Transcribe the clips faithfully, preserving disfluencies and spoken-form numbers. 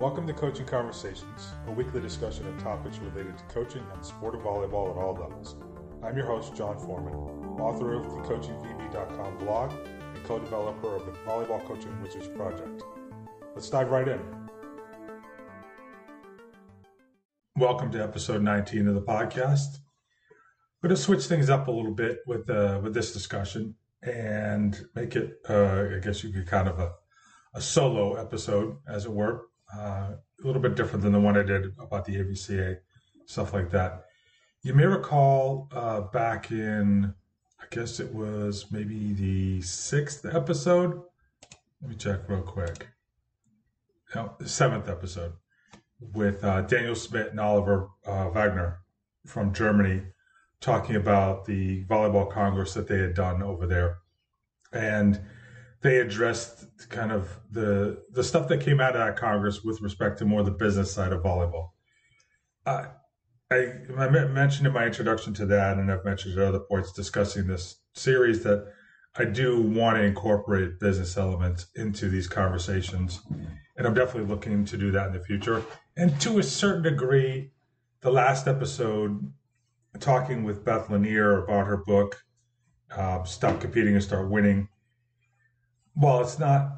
Welcome to Coaching Conversations, a weekly discussion of topics related to coaching and the sport of volleyball at all levels. I'm your host, John Foreman, author of the Coaching V B dot com blog and co-developer of the Volleyball Coaching Wizards Project. Let's dive right in. Welcome to episode nineteen of the podcast. We're going to switch things up a little bit with uh, with this discussion and make it, uh, I guess you could kind of a, a solo episode, as it were. Uh, a little bit different than the one I did about the A V C A, stuff like that. You may recall uh, back in, I guess it was maybe the sixth episode. Let me check real quick. No, the seventh episode with uh, Daniel Smith and Oliver uh, Wagner from Germany talking about the volleyball congress that they had done over there. And they addressed kind of the the stuff that came out of that Congress with respect to more the business side of volleyball. Uh, I, I mentioned in my introduction to that, and I've mentioned at other points discussing this series, that I do want to incorporate business elements into these conversations, and I'm definitely looking to do that in the future. And to a certain degree, the last episode, talking with Beth Lanier about her book, uh, Stop Competing and Start Winning, while it's not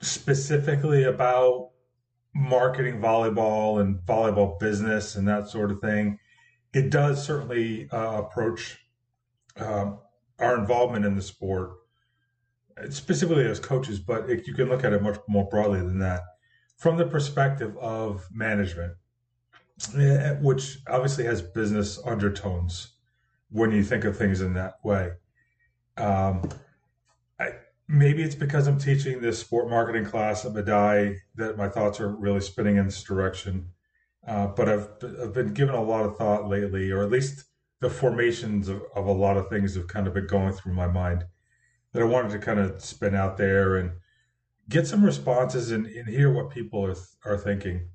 specifically about marketing volleyball and volleyball business and that sort of thing, it does certainly uh, approach uh, our involvement in the sport, specifically as coaches, but it, you can look at it much more broadly than that, from the perspective of management, which obviously has business undertones when you think of things in that way. Um, Maybe it's because I'm teaching this sport marketing class at Medai that my thoughts are really spinning in this direction. Uh, but I've, I've been given a lot of thought lately, or at least the formations of, of a lot of things have kind of been going through my mind that I wanted to kind of spin out there and get some responses and, and hear what people are are thinking.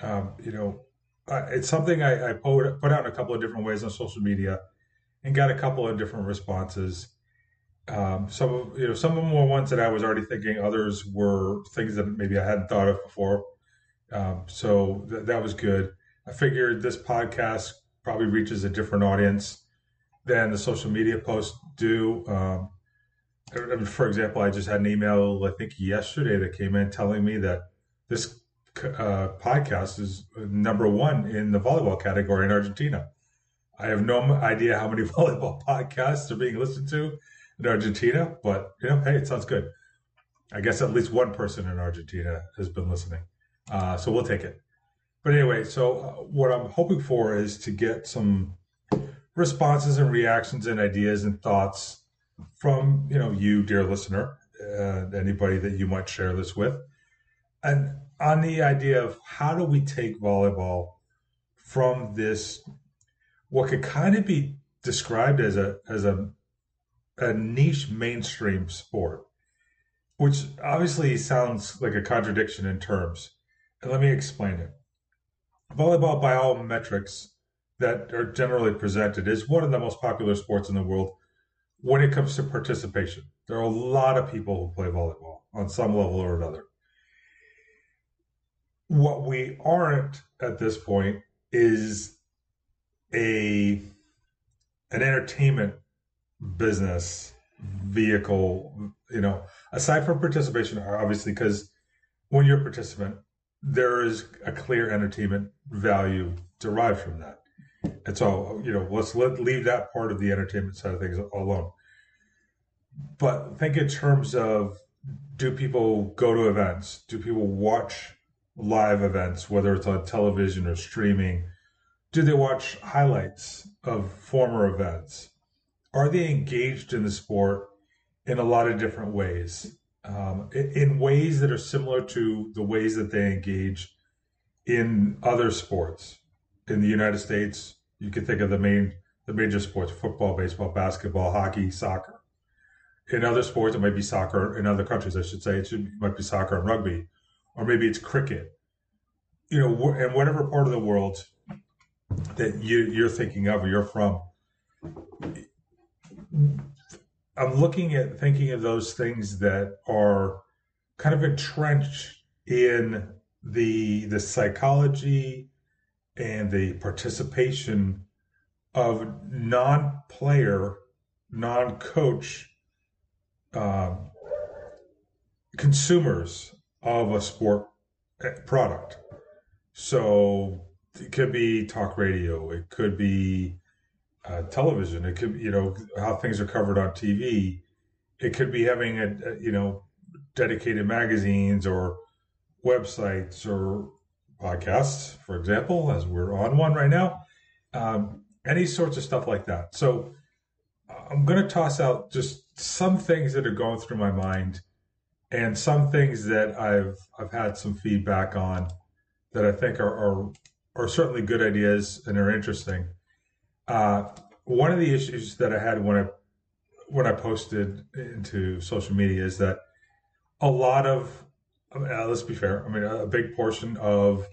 Um, you know, it's something I, I put out in a couple of different ways on social media and got a couple of different responses. Um, some of you know, some of them were ones that I was already thinking. Others were things that maybe I hadn't thought of before. Um, so th- that was good. I figured this podcast probably reaches a different audience than the social media posts do. Um, for example, I just had an email, I think yesterday, that came in telling me that this uh, podcast is number one in the volleyball category in Argentina. I have no idea how many volleyball podcasts are being listened to in Argentina, but you know, hey, it sounds good. I guess at least one person in Argentina has been listening, uh, so we'll take it. But anyway, so what I'm hoping for is to get some responses and reactions and ideas and thoughts from you know you, dear listener, uh, anybody that you might share this with, and on the idea of how do we take volleyball from this, what could kind of be described as a as a a niche mainstream sport, which obviously sounds like a contradiction in terms. And let me explain it. Volleyball, by all metrics that are generally presented, is one of the most popular sports in the world when it comes to participation. There are a lot of people who play volleyball on some level or another. What we aren't at this point is a an entertainment business vehicle, you know, aside from participation, obviously, because when you're a participant, there is a clear entertainment value derived from that. And so, you know, let's let, leave that part of the entertainment side of things alone. But think in terms of, do people go to events? Do people watch live events, whether it's on television or streaming? Do they watch highlights of former events? Are they engaged in the sport in a lot of different ways, um, in ways that are similar to the ways that they engage in other sports? In the United States, you can think of the main, the major sports: football, baseball, basketball, hockey, soccer. In other sports, it might be soccer. In other countries, I should say, it, should, it might be soccer and rugby, or maybe it's cricket. You know, and whatever part of the world that you, you're thinking of or you're from, I'm looking at thinking of those things that are kind of entrenched in the the psychology and the participation of non-player, non-coach uh, consumers of a sport product. So it could be talk radio, it could be uh, television, it could be, you know, how things are covered on T V. It could be having a, a you know, dedicated magazines or websites or podcasts, for example, as we're on one right now, um, any sorts of stuff like that. So I'm going to toss out just some things that are going through my mind and some things that I've I've had some feedback on that I think are are, are certainly good ideas and are interesting. Uh, one of the issues that I had when I when I posted into social media is that a lot of, uh, let's be fair, I mean, a big portion of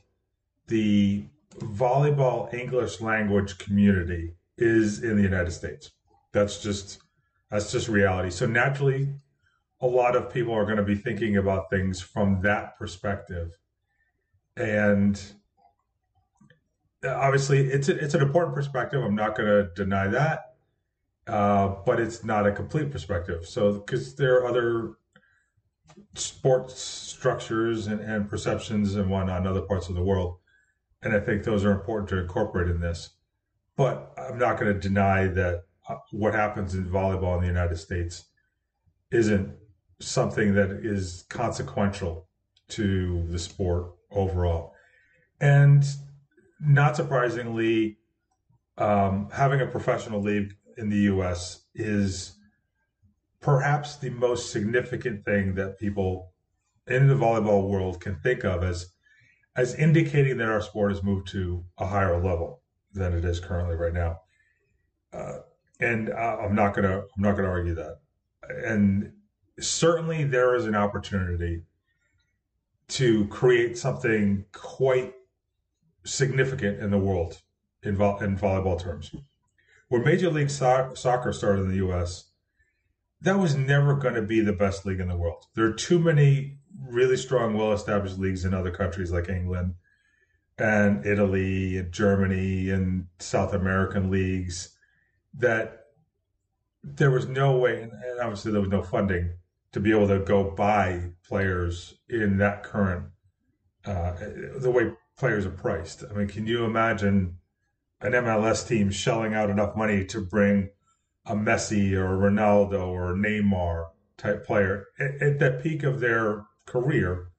the volleyball English language community is in the United States. That's just, that's just reality. So naturally, a lot of people are going to be thinking about things from that perspective. And obviously it's, a, it's an important perspective. I'm not going to deny that. Uh, but it's not a complete perspective. So, because there are other sports structures and, and perceptions and whatnot in other parts of the world. And I think those are important to incorporate in this. But I'm not going to deny that what happens in volleyball in the United States isn't something that is consequential to the sport overall. And not surprisingly, um, having a professional league in the U S is perhaps the most significant thing that people in the volleyball world can think of as as indicating that our sport has moved to a higher level than it is currently right now. Uh, and uh, I'm not going to I'm not going to argue that. And certainly there is an opportunity to create something quite significant in the world in, vo- in volleyball terms. When Major League so- Soccer started in the U S, that was never going to be the best league in the world. There are too many really strong, well-established leagues in other countries like England and Italy and Germany and South American leagues that there was no way, and obviously there was no funding, to be able to go buy players in that current, uh, the way players are priced. I mean, can you imagine an M L S team shelling out enough money to bring a Messi or a Ronaldo or a Neymar type player at, at the peak of their career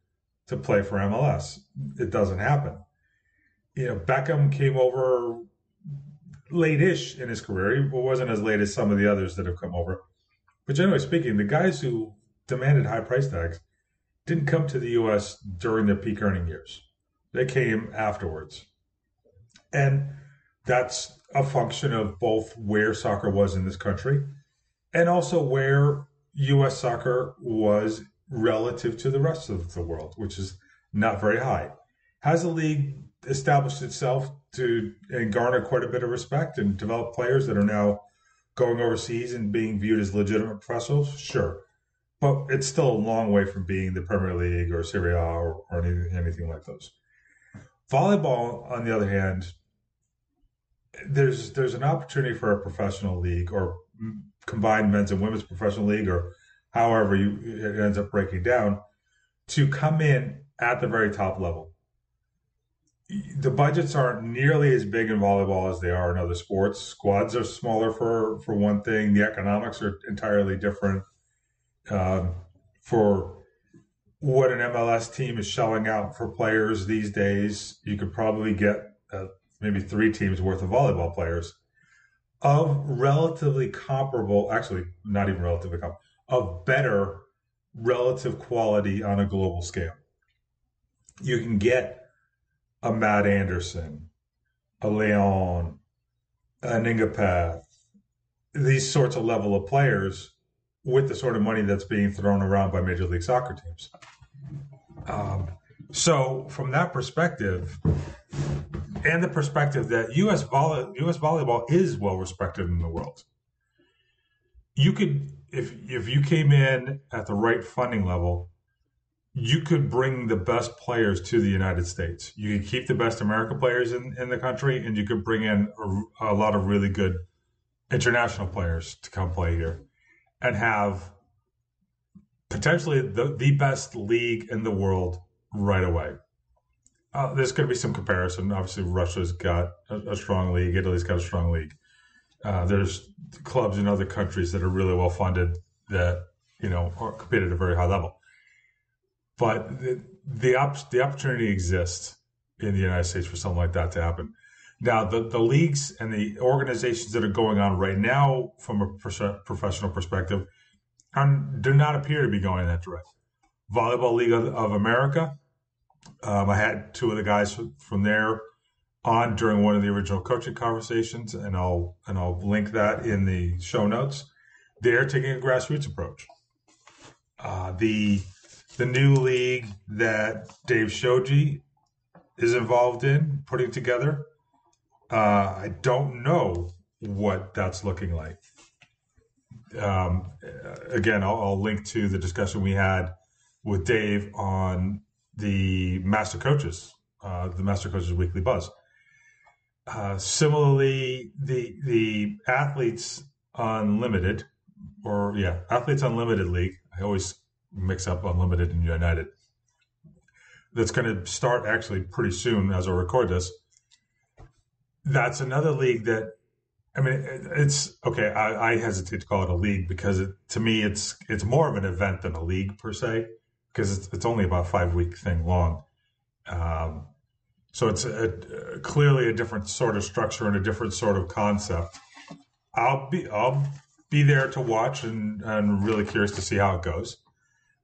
to play for M L S? It doesn't happen. You know, Beckham came over late-ish in his career. It wasn't as late as some of the others that have come over. But generally speaking, the guys who demanded high price tags didn't come to the U S during their peak earning years. They came afterwards. And that's a function of both where soccer was in this country and also where U S soccer was relative to the rest of the world, which is not very high. Has the league established itself to and garner quite a bit of respect and develop players that are now going overseas and being viewed as legitimate professionals? Sure. But it's still a long way from being the Premier League or Serie A or, or anything, anything like those. Volleyball, on the other hand, There's there's an opportunity for a professional league or combined men's and women's professional league or however you, it ends up breaking down to come in at the very top level. The budgets aren't nearly as big in volleyball as they are in other sports. Squads are smaller for, for one thing. The economics are entirely different. Um, for what an M L S team is shelling out for players these days, you could probably get a, maybe three teams worth of volleyball players of relatively comparable, actually not even relatively comparable, of better relative quality on a global scale. You can get a Matt Anderson, a Leon, an Ingepath, these sorts of level of players with the sort of money that's being thrown around by Major League Soccer teams. Um, so from that perspective, and the perspective that U S volley, U S volleyball is well respected in the world. You could, if if you came in at the right funding level, you could bring the best players to the United States. You could keep the best American players in, in the country, and you could bring in a, a lot of really good international players to come play here and have potentially the, the best league in the world right away. Uh, there's going to be some comparison. Obviously, Russia's got a, a strong league. Italy's got a strong league. Uh, there's clubs in other countries that are really well funded that, you know, are compete at a very high level. But the the, op- the opportunity exists in the United States for something like that to happen. Now, the, the leagues and the organizations that are going on right now from a pro- professional perspective are, do not appear to be going in that direction. Volleyball League of, of America, um, I had two of the guys from, from there on during one of the original coaching conversations, and I'll and I'll link that in the show notes. They're taking a grassroots approach. Uh, the the new league that Dave Shoji is involved in putting together, uh, I don't know what that's looking like. Um, again, I'll, I'll link to the discussion we had with Dave on the Master Coaches, uh, the Master Coaches Weekly Buzz. Uh, similarly, the the Athletes Unlimited, or yeah, Athletes Unlimited League. I always mix up Unlimited and United. That's going to start actually pretty soon as I record this. That's another league that, I mean, it's okay. I, I hesitate to call it a league because it, to me, it's it's more of an event than a league per se, because it's it's only about a five week thing long. Um, so it's a, a, clearly a different sort of structure and a different sort of concept. I'll be I'll be there to watch and and really curious to see how it goes.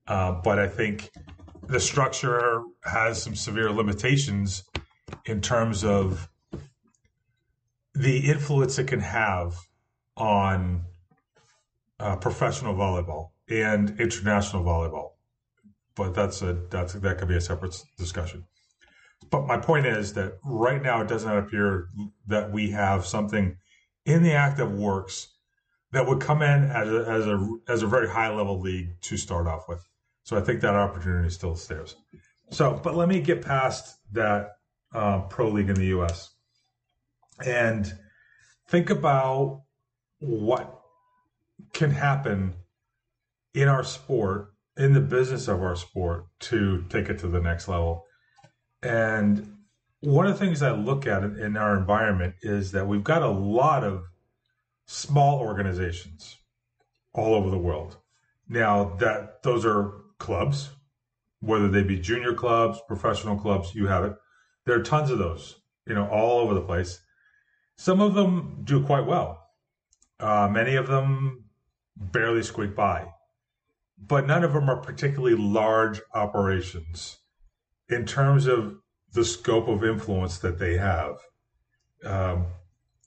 Uh, but I think the structure has some severe limitations in terms of the influence it can have on uh, professional volleyball and international volleyball. But that's a that's that could be a separate discussion. But my point is that right now it does not appear that we have something in the active works that would come in as a, as a as a very high level league to start off with. So I think that opportunity still stares. So, but let me get past that uh, pro league in the U S and think about what can happen in our sport, in the business of our sport, to take it to the next level. And one of the things I look at in our environment is that we've got a lot of small organizations all over the world. Now, that those are clubs, whether they be junior clubs, professional clubs, you have it. There are tons of those, you know, all over the place. Some of them do quite well. Uh, many of them barely squeak by. But none of them are particularly large operations in terms of the scope of influence that they have. Um,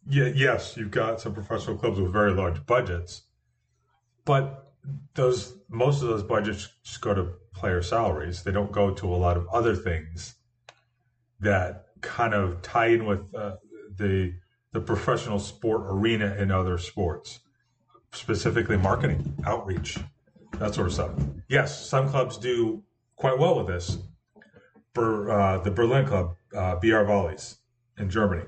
yeah, yes, you've got some professional clubs with very large budgets, but those most of those budgets just go to player salaries. They don't go to a lot of other things that kind of tie in with uh, the the professional sport arena in other sports, specifically marketing, outreach, that sort of stuff. Yes, some clubs do quite well with this. For uh, the Berlin club, uh, B R Volleys in Germany,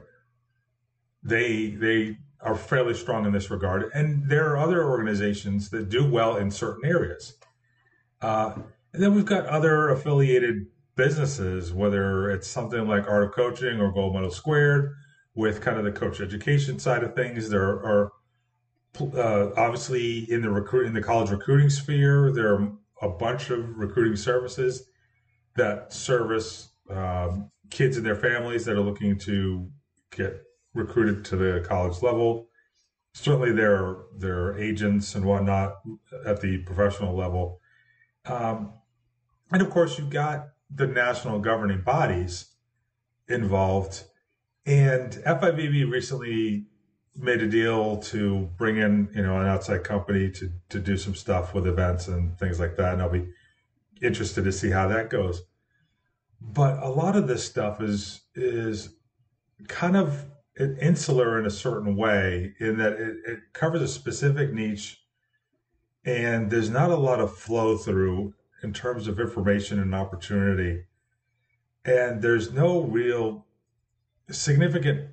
they they are fairly strong in this regard, and there are other organizations that do well in certain areas. Uh, and then we've got other affiliated businesses, whether it's something like Art of Coaching or Gold Medal Squared, with kind of the coach education side of things. There are uh, obviously in the recruit in the college recruiting sphere, there are a bunch of recruiting services that service um, kids and their families that are looking to get recruited to the college level. Certainly there are, there are agents and whatnot at the professional level. Um, and of course, you've got the national governing bodies involved. And F I V B recently made a deal to bring in, you know, an outside company to, to do some stuff with events and things like that. And I'll be interested to see how that goes. But a lot of this stuff is is kind of insular in a certain way, in that it, it covers a specific niche, and there's not a lot of flow through in terms of information and opportunity. And there's no real significant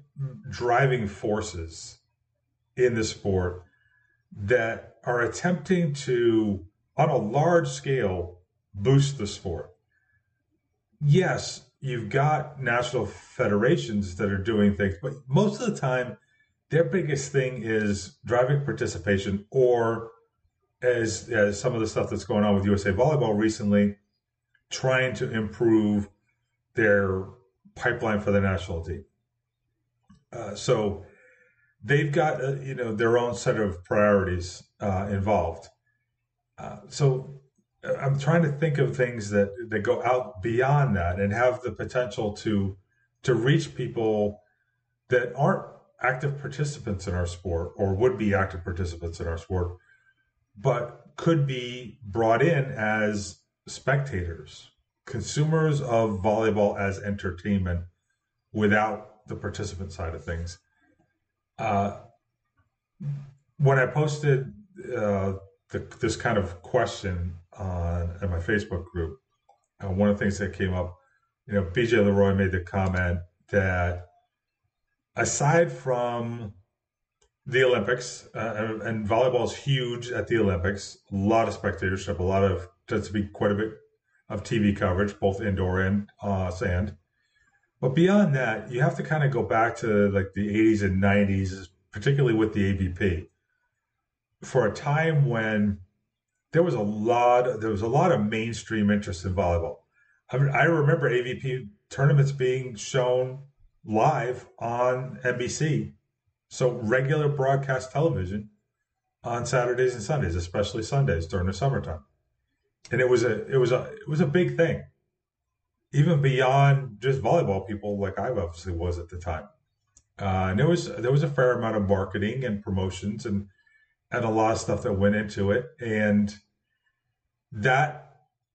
driving forces in the sport that are attempting to, on a large scale, boost the sport. Yes, you've got national federations that are doing things, but most of the time, their biggest thing is driving participation, or as, as some of the stuff that's going on with U S A Volleyball recently, trying to improve their pipeline for the national team. Uh, so they've got, uh, you know, their own set of priorities uh, involved. Uh, so I'm trying to think of things that, that go out beyond that and have the potential to to reach people that aren't active participants in our sport or would be active participants in our sport, but could be brought in as spectators, consumers of volleyball as entertainment without the participant side of things. Uh, when I posted uh, the, this kind of question on in my Facebook group, uh, one of the things that came up, you know, B J Leroy made the comment that aside from the Olympics, uh, and volleyball is huge at the Olympics, a lot of spectatorship, a lot of, tends to be quite a bit of T V coverage, both indoor and uh, sand. But beyond that, you have to kind of go back to like the eighties and nineties, particularly with the A V P, for a time when there was a lot, there was a lot of mainstream interest in volleyball. I mean, I remember A V P tournaments being shown live on N B C, so regular broadcast television on Saturdays and Sundays, especially Sundays during the summertime, and it was a it was a it was a big thing, even beyond just volleyball people like I obviously was at the time. Uh, and there was there was a fair amount of marketing and promotions and and a lot of stuff that went into it, and that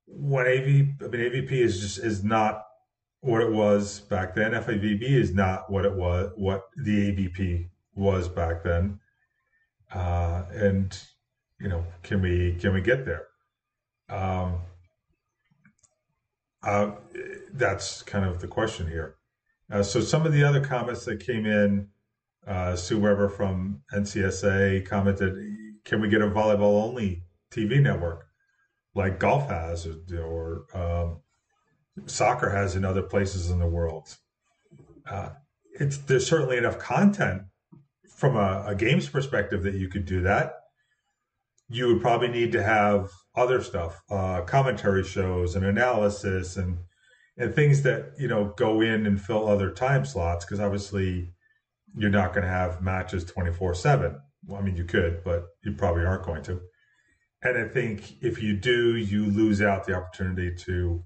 when A V I mean A V P is just is not what it was back then. F I V B is not what it was, what the A V P was back then. Uh, and, you know, can we, can we get there? Um, uh, that's kind of the question here. Uh, so some of the other comments that came in, uh, Sue Weber from N C S A commented, can we get a volleyball only T V network like golf has, or, or um, soccer has in other places in the world? Uh, it's there's certainly enough content from a, a games perspective that you could do that. You would probably need to have other stuff, uh, commentary shows and analysis and and things that, you know, go in and fill other time slots, because obviously you're not going to have matches twenty-four seven. Well, I mean, you could, but you probably aren't going to. And I think if you do, you lose out the opportunity to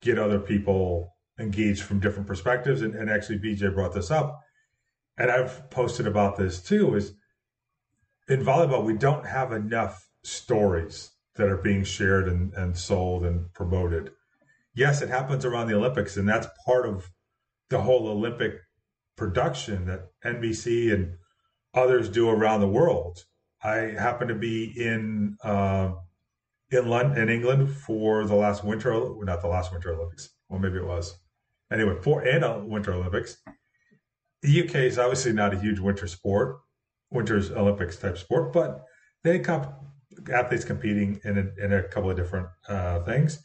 get other people engaged from different perspectives. And, and actually B J brought this up, and I've posted about this too, is in volleyball, we don't have enough stories that are being shared and, and sold and promoted. Yes, it happens around the Olympics, and that's part of the whole Olympic production that N B C and others do around the world. I happen to be in, uh, in London, in England, for the last winter, not the last Winter Olympics. Well, maybe it was. Anyway, for and Winter Olympics. The U K is obviously not a huge winter sport, winter's Olympics type sport, but they comp- athletes competing in a, in a couple of different uh, things,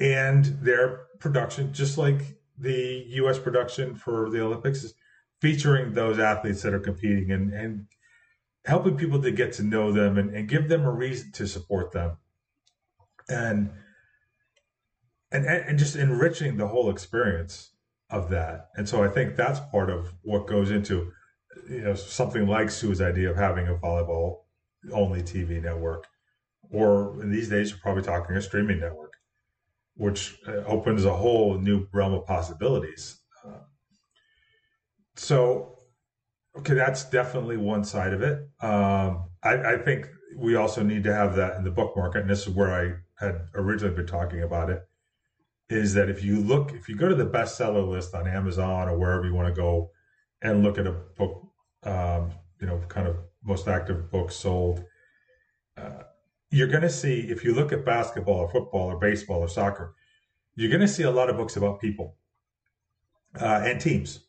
and their production, just like the U S production for the Olympics, is featuring those athletes that are competing and and helping people to get to know them and, and give them a reason to support them. And, and and just enriching the whole experience of that. And so I think that's part of what goes into, you know, something like Sue's idea of having a volleyball only T V network, or in these days, you're probably talking a streaming network, which opens a whole new realm of possibilities. Uh, so, okay, that's definitely one side of it. Um, I, I think we also need to have that in the book market, and this is where I had originally been talking about it, is that if you look, if you go to the bestseller list on Amazon or wherever you want to go and look at a book, um, you know, kind of most active books sold, uh, you're going to see, if you look at basketball or football or baseball or soccer, you're going to see a lot of books about people uh, and teams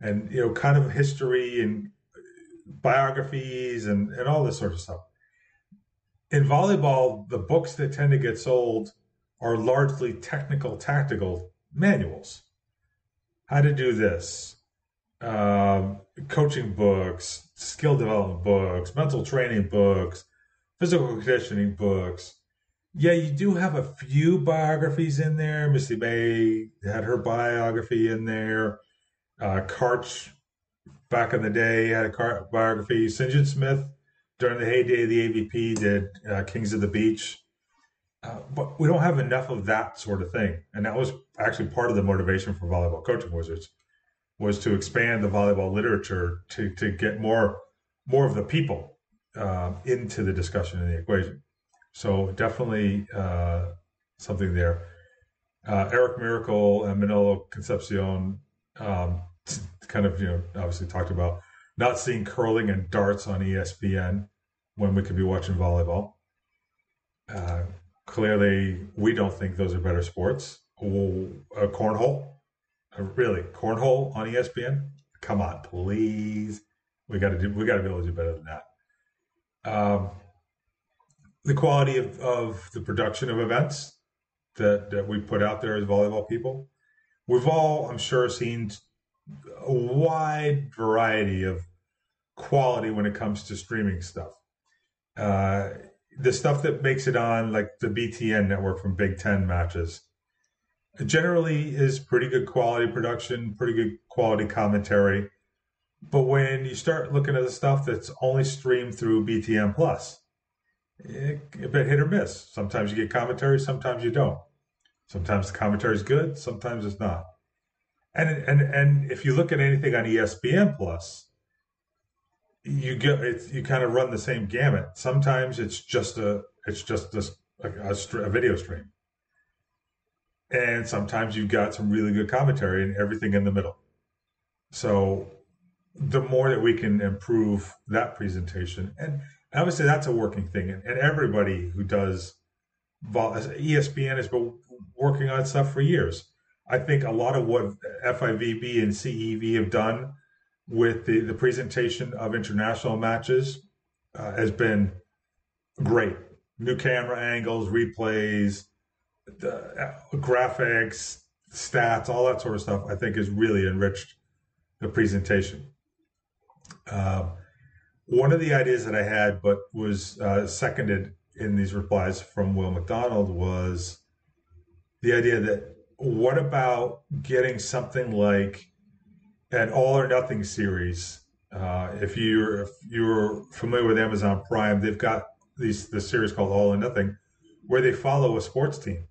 and, you know, kind of history and biographies and, and all this sort of stuff. In volleyball, the books that tend to get sold are largely technical, tactical manuals. How to do this, um, coaching books, skill development books, mental training books, physical conditioning books. Yeah, you do have a few biographies in there. Missy May had her biography in there. Uh, Karch, back in the day, had a biography. Saint John Smith, during the heyday of the A V P, did uh, Kings of the Beach. Uh, but we don't have enough of that sort of thing. And that was actually part of the motivation for Volleyball Coaching Wizards, was to expand the volleyball literature to to get more, more of the people uh, into the discussion and the equation. So definitely uh, something there. Uh, Eric Miracle and Manolo Concepcion um, kind of, you know, obviously talked about not seeing curling and darts on E S P N when we could be watching volleyball. Uh, clearly, we don't think those are better sports. Oh, uh, cornhole, uh, really, cornhole on E S P N? Come on, please. We got to do. We got to be able to do better than that. Um, the quality of, of the production of events that, that we put out there as volleyball people, we've all, I'm sure, seen a wide variety of quality when it comes to streaming stuff. Uh, the stuff that makes it on, like the B T N network from Big Ten matches, generally is pretty good quality production, pretty good quality commentary. But when you start looking at the stuff that's only streamed through B T N Plus, it, a bit hit or miss. Sometimes you get commentary, sometimes you don't. Sometimes the commentary is good, sometimes it's not. And and and if you look at anything on E S P N Plus, you get it's, you kind of run the same gamut. Sometimes it's just a it's just a, a, a video stream, and sometimes you've got some really good commentary and everything in the middle. So the more that we can improve that presentation, and obviously that's a working thing, and, and everybody who does E S P N has been working on stuff for years. I think a lot of what F I V B and C E V have done with the, the presentation of international matches uh, has been great. New camera angles, replays, the, uh, graphics, stats, all that sort of stuff, I think has really enriched the presentation. Uh, one of the ideas that I had but was uh, seconded in these replies from Will McDonald was the idea that, what about getting something like an All or Nothing series? Uh, if you're if you're familiar with Amazon Prime, they've got these this series called All or Nothing, where they follow a sports team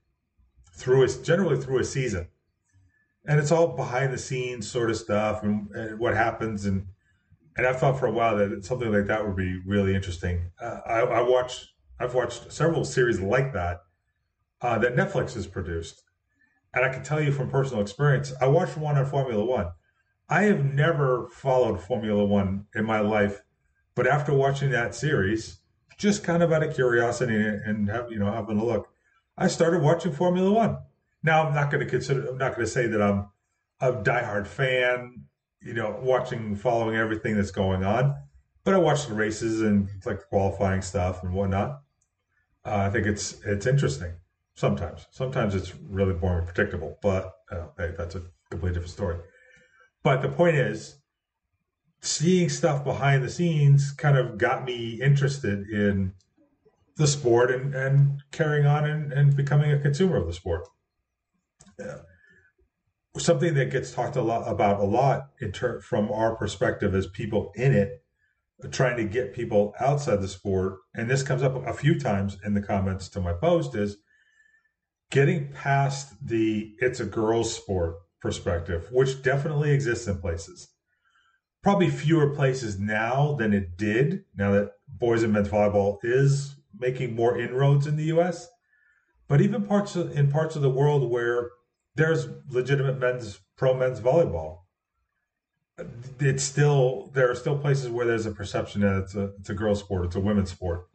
through a, generally through a season, and it's all behind the scenes sort of stuff and, and what happens. and And I thought for a while that something like that would be really interesting. Uh, I, I watched I've watched several series like that uh, that Netflix has produced. And I can tell you from personal experience, I watched one on Formula One. I have never followed Formula One in my life, but after watching that series, just kind of out of curiosity and have, you know, having a look, I started watching Formula One. Now I'm not going to consider, I'm not going to say that I'm a diehard fan, you know, watching, following everything that's going on, but I watched the races and like qualifying stuff and whatnot. Uh, I think it's it's interesting. Sometimes. Sometimes it's really boring and predictable, but uh, hey, that's a completely different story. But the point is, seeing stuff behind the scenes kind of got me interested in the sport and, and carrying on and, and becoming a consumer of the sport. Yeah. Something that gets talked a lot about a lot in ter- from our perspective as people in it, trying to get people outside the sport, and this comes up a few times in the comments to my post, is getting past the it's a girls' sport perspective, which definitely exists in places. Probably fewer places now than it did, now that boys and men's volleyball is making more inroads in the U S. But even parts of, in parts of the world where there's legitimate men's pro men's volleyball, it's still there are still places where there's a perception that it's a, it's a girls' sport, it's a women's sport.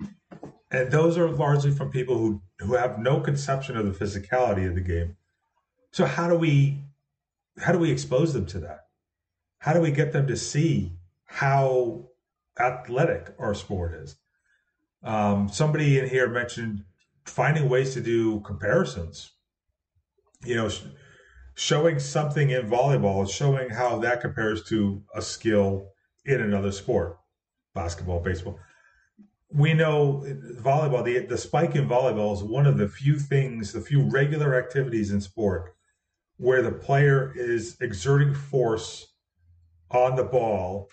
And those are largely from people who, who have no conception of the physicality of the game. So how do we how do we expose them to that? How do we get them to see how athletic our sport is? Um, somebody in here mentioned finding ways to do comparisons. You know, sh- showing something in volleyball, showing how that compares to a skill in another sport, basketball, baseball. We know volleyball, the, the spike in volleyball is one of the few things, the few regular activities in sport where the player is exerting force on the ball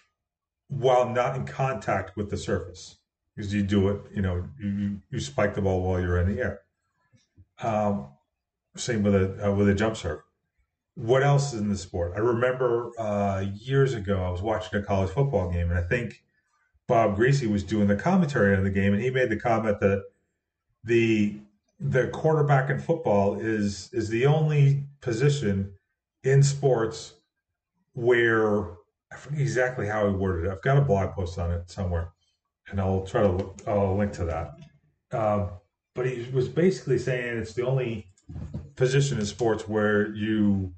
while not in contact with the surface. Because you do it, you know, you, you spike the ball while you're in the air. Um, same with a, uh, with a jump serve. What else is in the sport? I remember uh, years ago, I was watching a college football game, and I think Bob Greasy was doing the commentary on the game, and he made the comment that the the quarterback in football is is the only position in sports where, I forget exactly how he worded it. I've got a blog post on it somewhere, and I'll try to look, I'll link to that. Um, but he was basically saying it's the only position in sports where you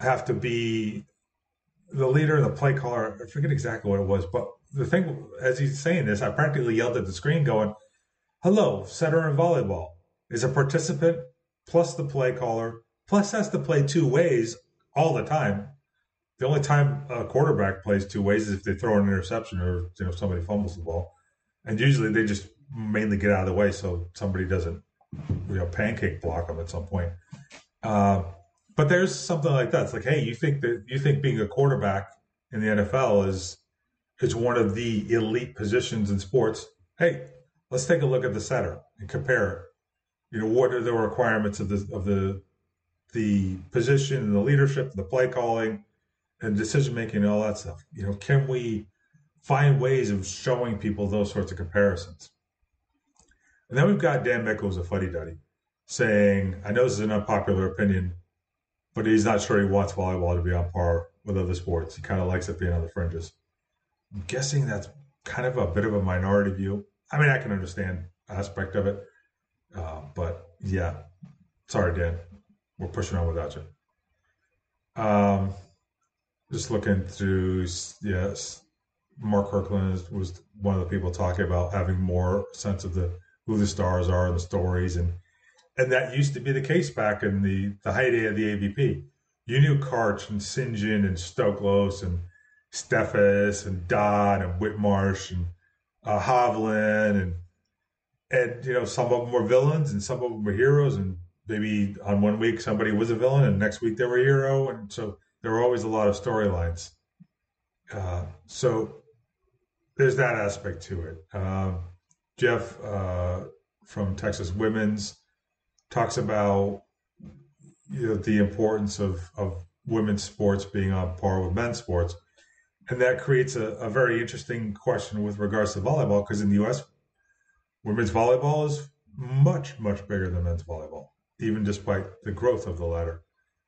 have to be the leader and the play caller. I forget exactly what it was, but the thing, as he's saying this, I practically yelled at the screen going, hello, setter in volleyball is a participant plus the play caller, plus has to play two ways all the time. The only time a quarterback plays two ways is if they throw an interception or, you know, somebody fumbles the ball. And usually they just mainly get out of the way so somebody doesn't, you know, pancake block them at some point. Uh, but there's something like that. It's like, hey, you think that you think being a quarterback in the N F L is is one of the elite positions in sports. Hey, let's take a look at the setter and compare it. You know, what are the requirements of the of the the position and the leadership, the play calling and decision making and all that stuff? You know, can we find ways of showing people those sorts of comparisons? And then we've got Dan Mickel as a fuddy-duddy saying, I know this is an unpopular opinion, but he's not sure he wants volleyball to be on par with other sports. He kind of likes it being on the fringes. I'm guessing that's kind of a bit of a minority view. I mean, I can understand aspect of it. Uh, but, yeah, sorry, Dan. We're pushing on without you. Um, just looking through, yes, Mark Kirkland was one of the people talking about having more sense of the who the stars are and the stories. And and that used to be the case back in the, the heyday of the A V P. You knew Karch and Saint John and Stoklos and Steffes and Dodd and Whitmarsh and uh, Hovland. And, and, you know, some of them were villains and some of them were heroes. And maybe on one week somebody was a villain and next week they were a hero. And so there were always a lot of storylines. Uh, so there's that aspect to it. Um, Jeff uh, from Texas Women's talks about, you know, the importance of, of women's sports being on par with men's sports. And that creates a, a very interesting question with regards to volleyball, because in the U S, women's volleyball is much, much bigger than men's volleyball, even despite the growth of the latter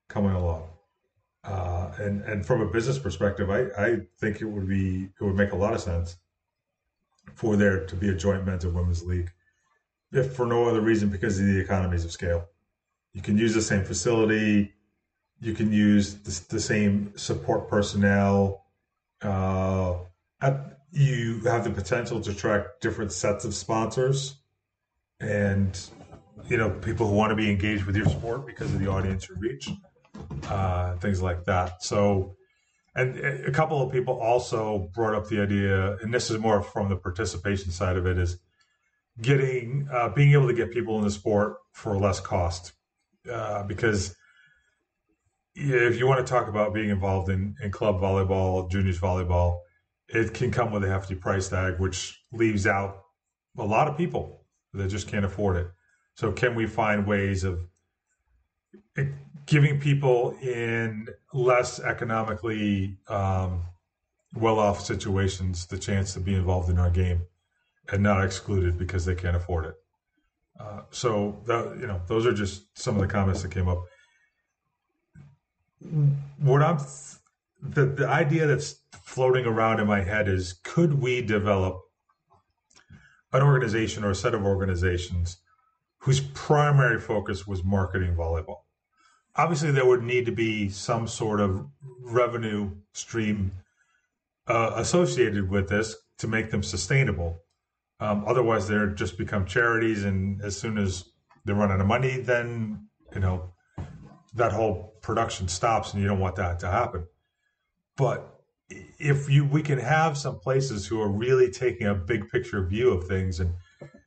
coming along. Uh, and, and from a business perspective, I, I think it would be it would make a lot of sense for there to be a joint men's and women's league, if for no other reason because of the economies of scale. You can use the same facility, you can use the, the same support personnel, uh, you have the potential to attract different sets of sponsors and, you know, people who want to be engaged with your sport because of the audience you reach, uh, things like that. So, and a couple of people also brought up the idea, and this is more from the participation side of it, is getting, uh, being able to get people in the sport for less cost. Uh, because if you want to talk about being involved in, in club volleyball, juniors volleyball, it can come with a hefty price tag, which leaves out a lot of people that just can't afford it. So can we find ways of giving people in less economically um, well-off situations the chance to be involved in our game and not excluded because they can't afford it. Uh, so, that, you know, those are just some of the comments that came up. What I'm th- the, the idea that's floating around in my head is, could we develop an organization or a set of organizations whose primary focus was marketing volleyball. Obviously, there would need to be some sort of revenue stream uh, associated with this to make them sustainable. Um, otherwise, they just become charities, and as soon as they run out of money, then you know that whole production stops, and you don't want that to happen. But if you, we can have some places who are really taking a big picture view of things and,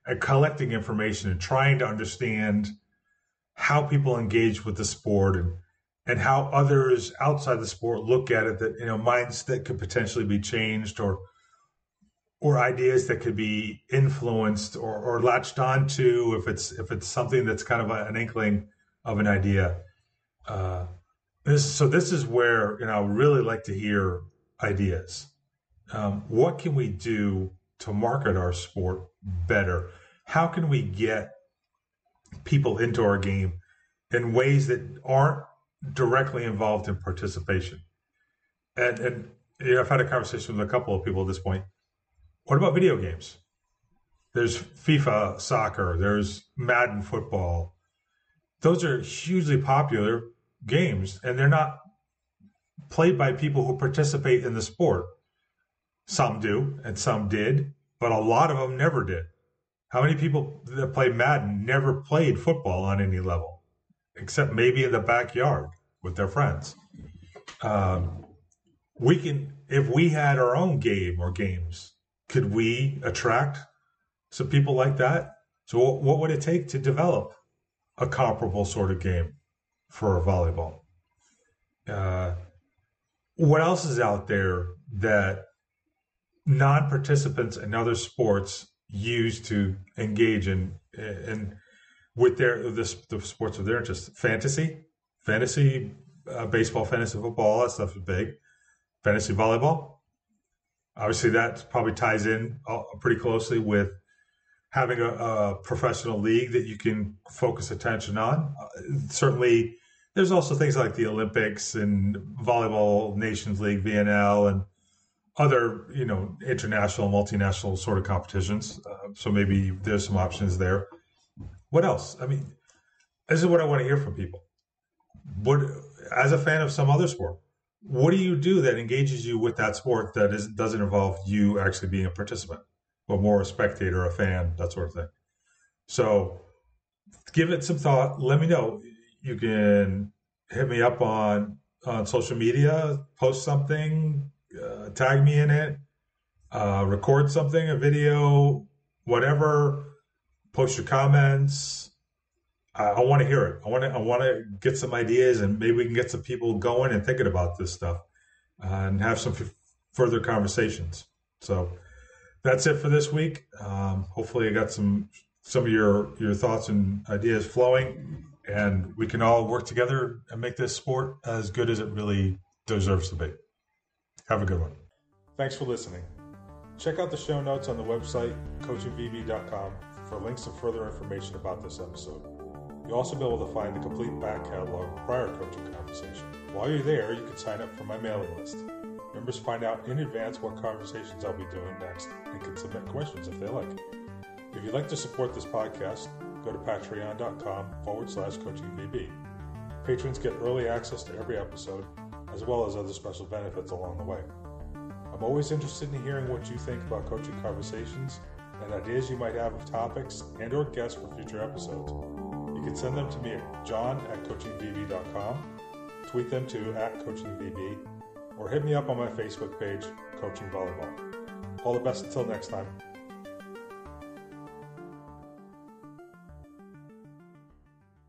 and collecting information and trying to understand how people engage with the sport and, and how others outside the sport look at it, that, you know, minds that could potentially be changed or, or ideas that could be influenced or, or latched onto if it's, if it's something that's kind of a, an inkling of an idea. Uh, this, so this is where, you know, I really like to hear ideas. Um, what can we do to market our sport better? How can we get people into our game in ways that aren't directly involved in participation? And, and you know, I've had a conversation with a couple of people at this point. What about video games? There's FIFA soccer, there's Madden football. Those are hugely popular games, and they're not played by people who participate in the sport. Some do, and some did, but a lot of them never did. How many people that play Madden never played football on any level, except maybe in the backyard with their friends? Um, we can, if we had our own game or games, could we attract some people like that? So what, what would it take to develop a comparable sort of game for volleyball? Uh, what else is out there that non-participants in other sports used to engage in, and with their the, the sports of their interest? Fantasy, fantasy uh, baseball, fantasy football, all that stuff is big. Fantasy volleyball, obviously that probably ties in uh, pretty closely with having a, a professional league that you can focus attention on. Uh, certainly, there's also things like the Olympics and Volleyball Nations League (V N L) and other, you know, international, multinational sort of competitions. Uh, so maybe there's some options there. What else? I mean, this is what I want to hear from people. What, as a fan of some other sport, what do you do that engages you with that sport that is, doesn't involve you actually being a participant, but more a spectator, a fan, that sort of thing? So give it some thought. Let me know. You can hit me up on, on social media, post something, Uh, tag me in it, uh, record something, a video, whatever, post your comments. I, I want to hear it. I want to I want to get some ideas, and maybe we can get some people going and thinking about this stuff uh, and have some f- further conversations. So that's it for this week. Um, hopefully I got some some of your, your thoughts and ideas flowing, and we can all work together and make this sport as good as it really deserves to be. Have a good one. Thanks for listening. Check out the show notes on the website, coaching v b dot com, for links and further information about this episode. You'll also be able to find the complete back catalog of prior coaching conversation. While you're there, you can sign up for my mailing list. Members find out in advance what conversations I'll be doing next and can submit questions if they like. If you'd like to support this podcast, go to patreon.com forward slash coachingvb. Patrons get early access to every episode, as well as other special benefits along the way. I'm always interested in hearing what you think about coaching conversations and ideas you might have of topics and or guests for future episodes. You can send them to me at john at coaching v b dot com, tweet them to at coachingvb, or hit me up on my Facebook page, Coaching Volleyball. All the best until next time.